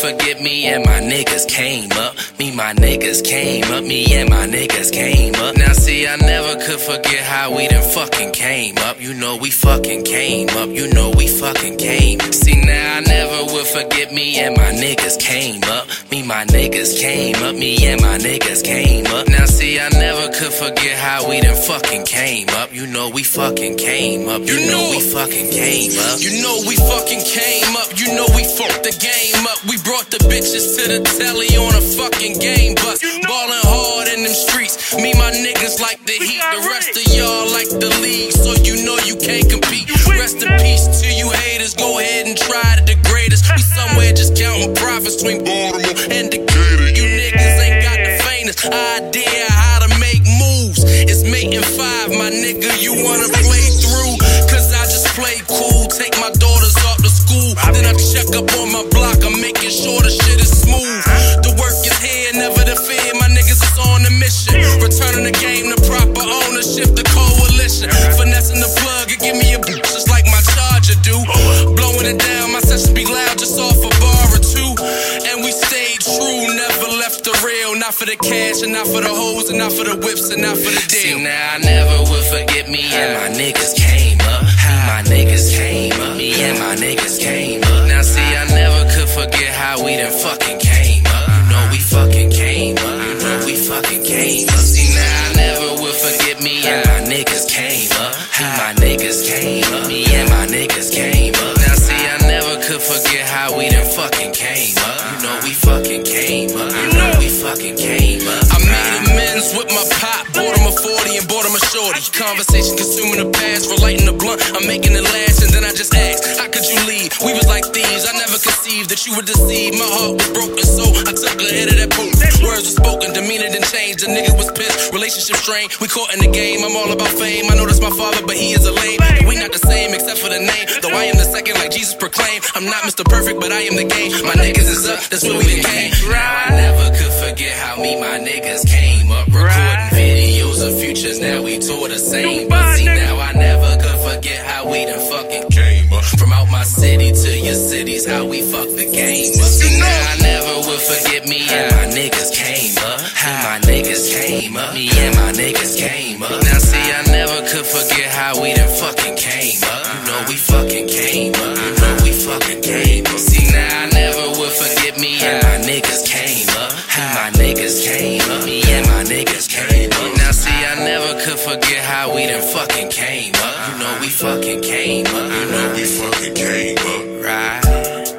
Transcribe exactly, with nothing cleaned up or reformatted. forget me and my niggas came up. Me, my niggas came up. Me and my niggas came up. Now see, I never could forget how we done fucking came up. You know we fucking came up. You know we fucking came. See, now I never would forget me and my niggas came up. Me, my niggas came up. Me and my niggas came up. Now see, I never could forget how we done fucking came up. You know we fucking came up. You, you know, know we fucking came up. You know we fucking came up. You know we fucked the game up. We brought the bitches to the telly on a fucking game bus. You know, ballin' hard in them streets. Me, my niggas like the heat. The rest of y'all like the league, so you know you can't compete. Rest in peace to you haters. Go ahead and try to degrade us. We somewhere just counting profits between Baltimore and Decatur. You niggas ain't got the faintest idea how to make moves. It's making five, my nigga. You wanna play through? Cause I just play cool. Take my daughters off to school, then I check up on my block. I'm making sure the shit is smooth. The work is here, never the fear. My niggas is on a mission, returning the game to proper ownership. The coalition, finessing the plug. It give me a bitch just like my charger do. Blowing it down, my sessions be loud, just off a bar or two. And we stayed true, never left the real. Not for the cash, and not for the hoes, and not for the whips, and not for the deal. See, now I never would forget me and my niggas came up. My niggas came up. Me and my niggas came up. Now see, I never could forget how we done fucking came up. You know we fucking came up. You know we fucking came up. See, now I never would forget me and my niggas came up. Me, my niggas came up. Me and my niggas came up. Now see, I never could forget how we done fucking came up. You know we fucking came up. You know we fucking came up. I made amends with my pop. Bought him a forty and bought him a shorty. Conversation consuming the past, relighting the blunt. I'm making it last, and then I just asked, how could you leave? We was like thieves. I never conceived that you would deceive. My heart was broken, so I took a hit of that boot. Words were spoken, demeanor didn't change. The nigga was pissed, relationship strained. We caught in the game. I'm all about fame. I know that's my father, but he is a lame. And we not the same except for the name. Though I am the second, like Jesus proclaimed. I'm not Mister Perfect, but I am the game. My niggas is up. That's where we done came. I never could forget how me my niggas came up. Recording videos of futures. Now we tore the same. But see, now I never could forget how we done fucking came up. From out my city to your cities, how we fuck the game up. See, now I never would forget me and my niggas came up. Me, my niggas came up. Me and my niggas came up. Now see, I never could forget how we done fucking came up. You know we fucking came up. You know we fucking came up. See, now I never would forget me and my niggas came up. Me, my niggas came up. Me and my niggas came up. Now see, I never could forget how we done fucking came up. You know we fucking came up. You know we fucking came up. Right.